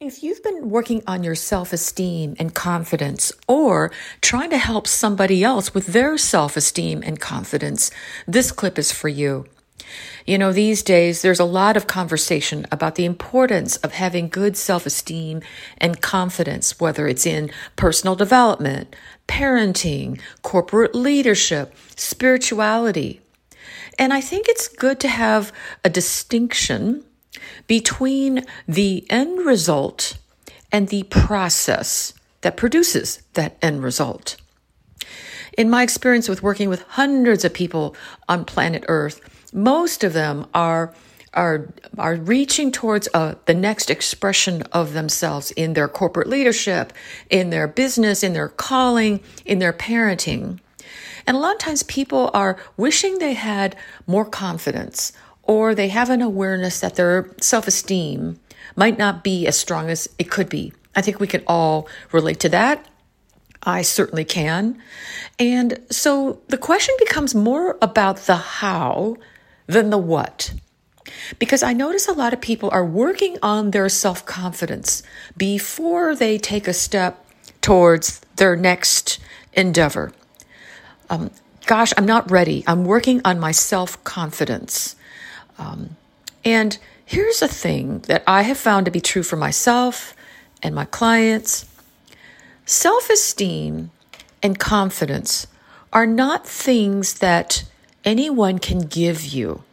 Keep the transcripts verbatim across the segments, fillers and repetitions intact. If you've been working on your self-esteem and confidence, or trying to help somebody else with their self-esteem and confidence, this clip is for you. You know, these days, there's a lot of conversation about the importance of having good self-esteem and confidence, whether it's in personal development, parenting, corporate leadership, spirituality. And I think it's good to have a distinction between the end result and the process that produces that end result. In my experience with working with hundreds of people on planet Earth, most of them are are are reaching towards uh, the next expression of themselves in their corporate leadership, in their business, in their calling, in their parenting. And a lot of times people are wishing they had more confidence, or they have an awareness that their self-esteem might not be as strong as it could be. I think we can all relate to that. I certainly can. And so the question becomes more about the how than the what. Because I notice a lot of people are working on their self-confidence before they take a step towards their next endeavor. Um, gosh, I'm not ready. I'm working on my self-confidence. Um, and here's a thing that I have found to be true for myself and my clients. Self-esteem and confidence are not things that anyone can give you.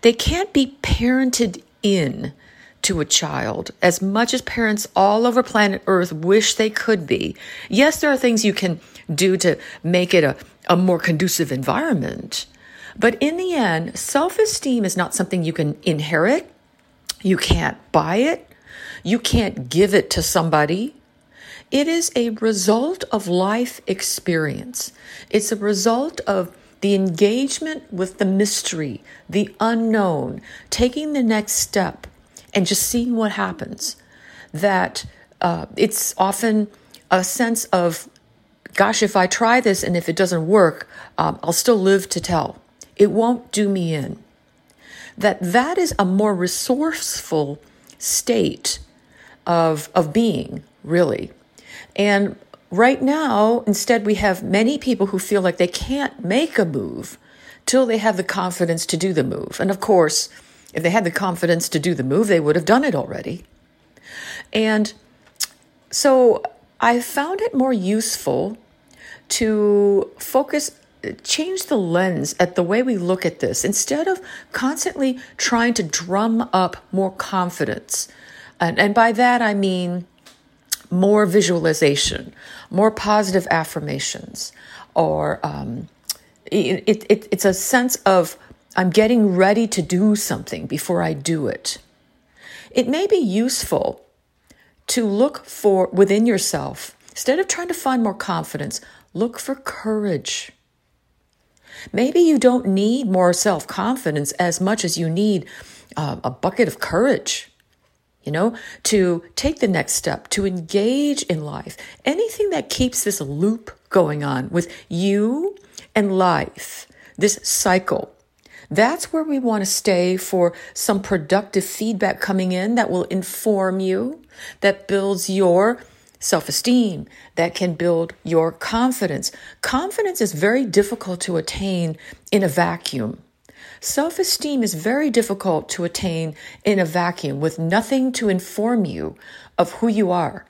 They can't be parented in to a child as much as parents all over planet Earth wish they could be. Yes, there are things you can do to make it a, a more conducive environment. But in the end, self-esteem is not something you can inherit. You can't buy it. You can't give it to somebody. It is a result of life experience. It's a result of the engagement with the mystery, the unknown, taking the next step and just seeing what happens. That uh, it's often a sense of, gosh, if I try this and if it doesn't work, um, I'll still live to tell. It won't do me in. That that is a more resourceful state of, of being, really. And right now, instead, we have many people who feel like they can't make a move till they have the confidence to do the move. And of course, if they had the confidence to do the move, they would have done it already. And so I found it more useful to focus change the lens at the way we look at this. Instead of constantly trying to drum up more confidence, and, and by that I mean more visualization, more positive affirmations, or um, it, it, it's a sense of I'm getting ready to do something before I do it. It may be useful to look for within yourself, instead of trying to find more confidence, look for courage. Maybe you don't need more self-confidence as much as you need uh, a bucket of courage, you know, to take the next step, to engage in life. Anything that keeps this loop going on with you and life, this cycle, that's where we want to stay for some productive feedback coming in that will inform you, that builds your self-esteem, that can build your confidence. Confidence is very difficult to attain in a vacuum. Self-esteem is very difficult to attain in a vacuum with nothing to inform you of who you are.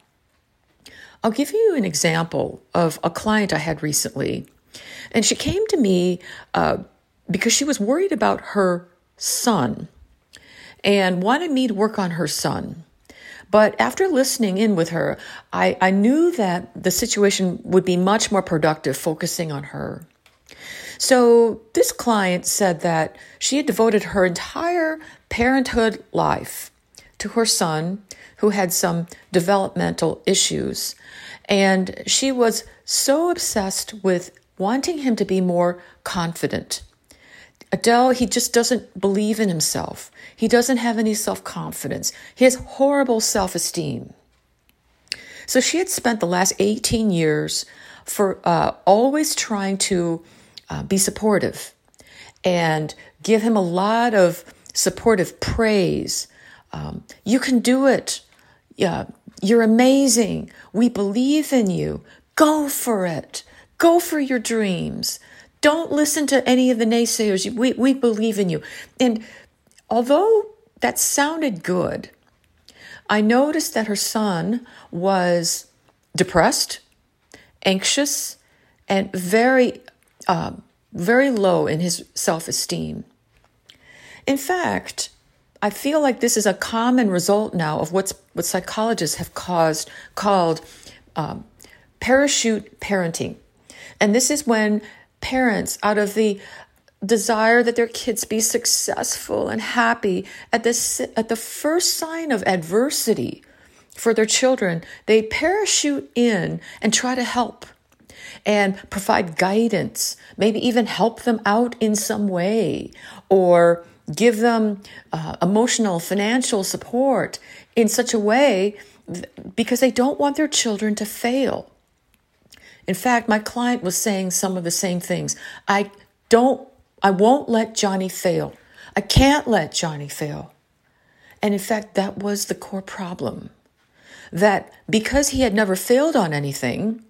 I'll give you an example of a client I had recently. And she came to me uh, because she was worried about her son and wanted me to work on her son. But after listening in with her, I, I knew that the situation would be much more productive focusing on her. So this client said that she had devoted her entire parenthood life to her son, who had some developmental issues. And she was so obsessed with wanting him to be more confident. Adele, he just doesn't believe in himself. He doesn't have any self-confidence. He has horrible self-esteem. So she had spent the last eighteen years for uh, always trying to uh, be supportive and give him a lot of supportive praise. Um, you can do it. yeah, you're amazing. We believe in you. Go for it. Go for your dreams. Don't listen to any of the naysayers. We, we believe in you. And although that sounded good, I noticed that her son was depressed, anxious, and very, uh, very low in his self-esteem. In fact, I feel like this is a common result now of what's, what psychologists have caused, called um, parachute parenting. And this is when parents, out of the desire that their kids be successful and happy, at the, at the first sign of adversity for their children, they parachute in and try to help and provide guidance, maybe even help them out in some way, or give them uh, emotional, financial support in such a way th- because they don't want their children to fail. In fact, my client was saying some of the same things. I don't, I won't let Johnny fail. I can't let Johnny fail. And in fact, that was the core problem. That because he had never failed on anything,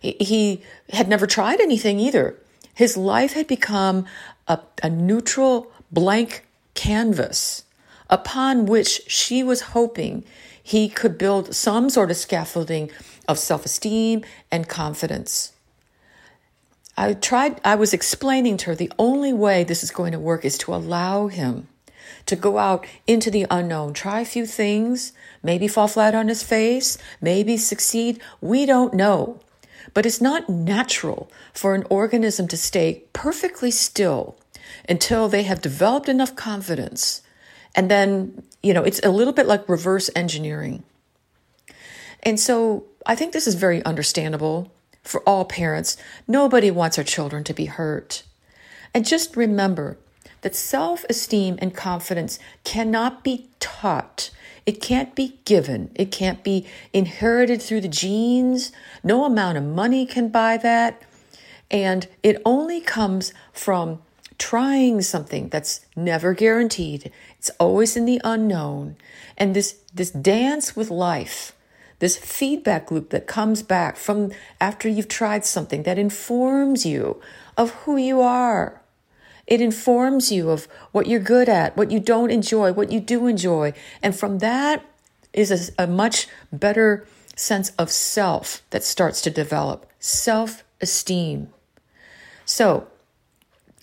he, he had never tried anything either. His life had become a, a neutral, blank canvas upon which she was hoping he could build some sort of scaffolding of self-esteem and confidence. I tried, I was explaining to her the only way this is going to work is to allow him to go out into the unknown, try a few things, maybe fall flat on his face, maybe succeed. We don't know. But it's not natural for an organism to stay perfectly still until they have developed enough confidence. And then, you know, it's a little bit like reverse engineering. And so I think this is very understandable for all parents. Nobody wants our children to be hurt. And just remember that self-esteem and confidence cannot be taught. It can't be given. It can't be inherited through the genes. No amount of money can buy that. And it only comes from trying something that's never guaranteed. It's always in the unknown. And this, this dance with life, this feedback loop that comes back from after you've tried something that informs you of who you are. It informs you of what you're good at, what you don't enjoy, what you do enjoy. And from that is a, a much better sense of self that starts to develop, self-esteem. So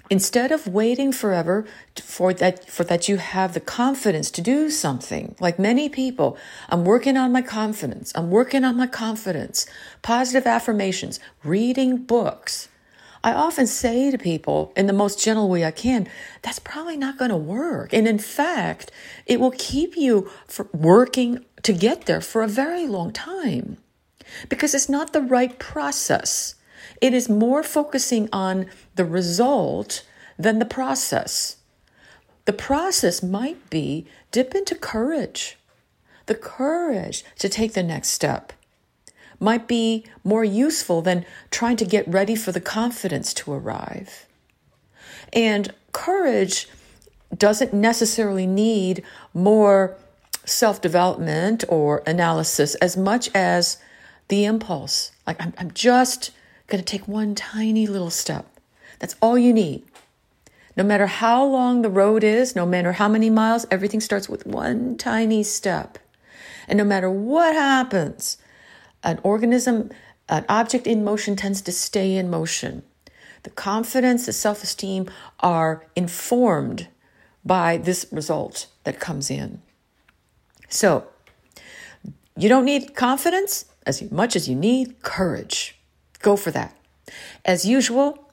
instead of waiting forever for that, for that you have the confidence to do something, like many people, I'm working on my confidence, I'm working on my confidence, positive affirmations, reading books. I often say to people in the most gentle way I can, that's probably not going to work. And in fact, it will keep you from working to get there for a very long time because it's not the right process. It is more focusing on the result than the process. The process might be dip into courage. The courage to take the next step might be more useful than trying to get ready for the confidence to arrive. And courage doesn't necessarily need more self-development or analysis as much as the impulse. Like, I'm, I'm just going to take one tiny little step. That's all you need. No matter how long the road is, no matter how many miles, everything starts with one tiny step. And no matter what happens, an organism, an object in motion tends to stay in motion. The confidence, the self-esteem are informed by this result that comes in. So you don't need confidence as much as you need courage. Go for that. As usual,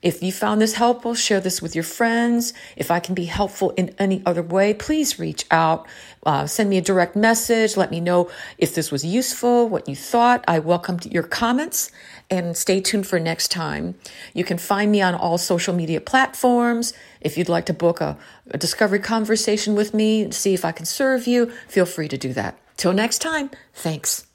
if you found this helpful, share this with your friends. If I can be helpful in any other way, please reach out. Uh, send me a direct message. Let me know if this was useful, what you thought. I welcome your comments and stay tuned for next time. You can find me on all social media platforms. If you'd like to book a, a discovery conversation with me and see if I can serve you, feel free to do that. Till next time, thanks.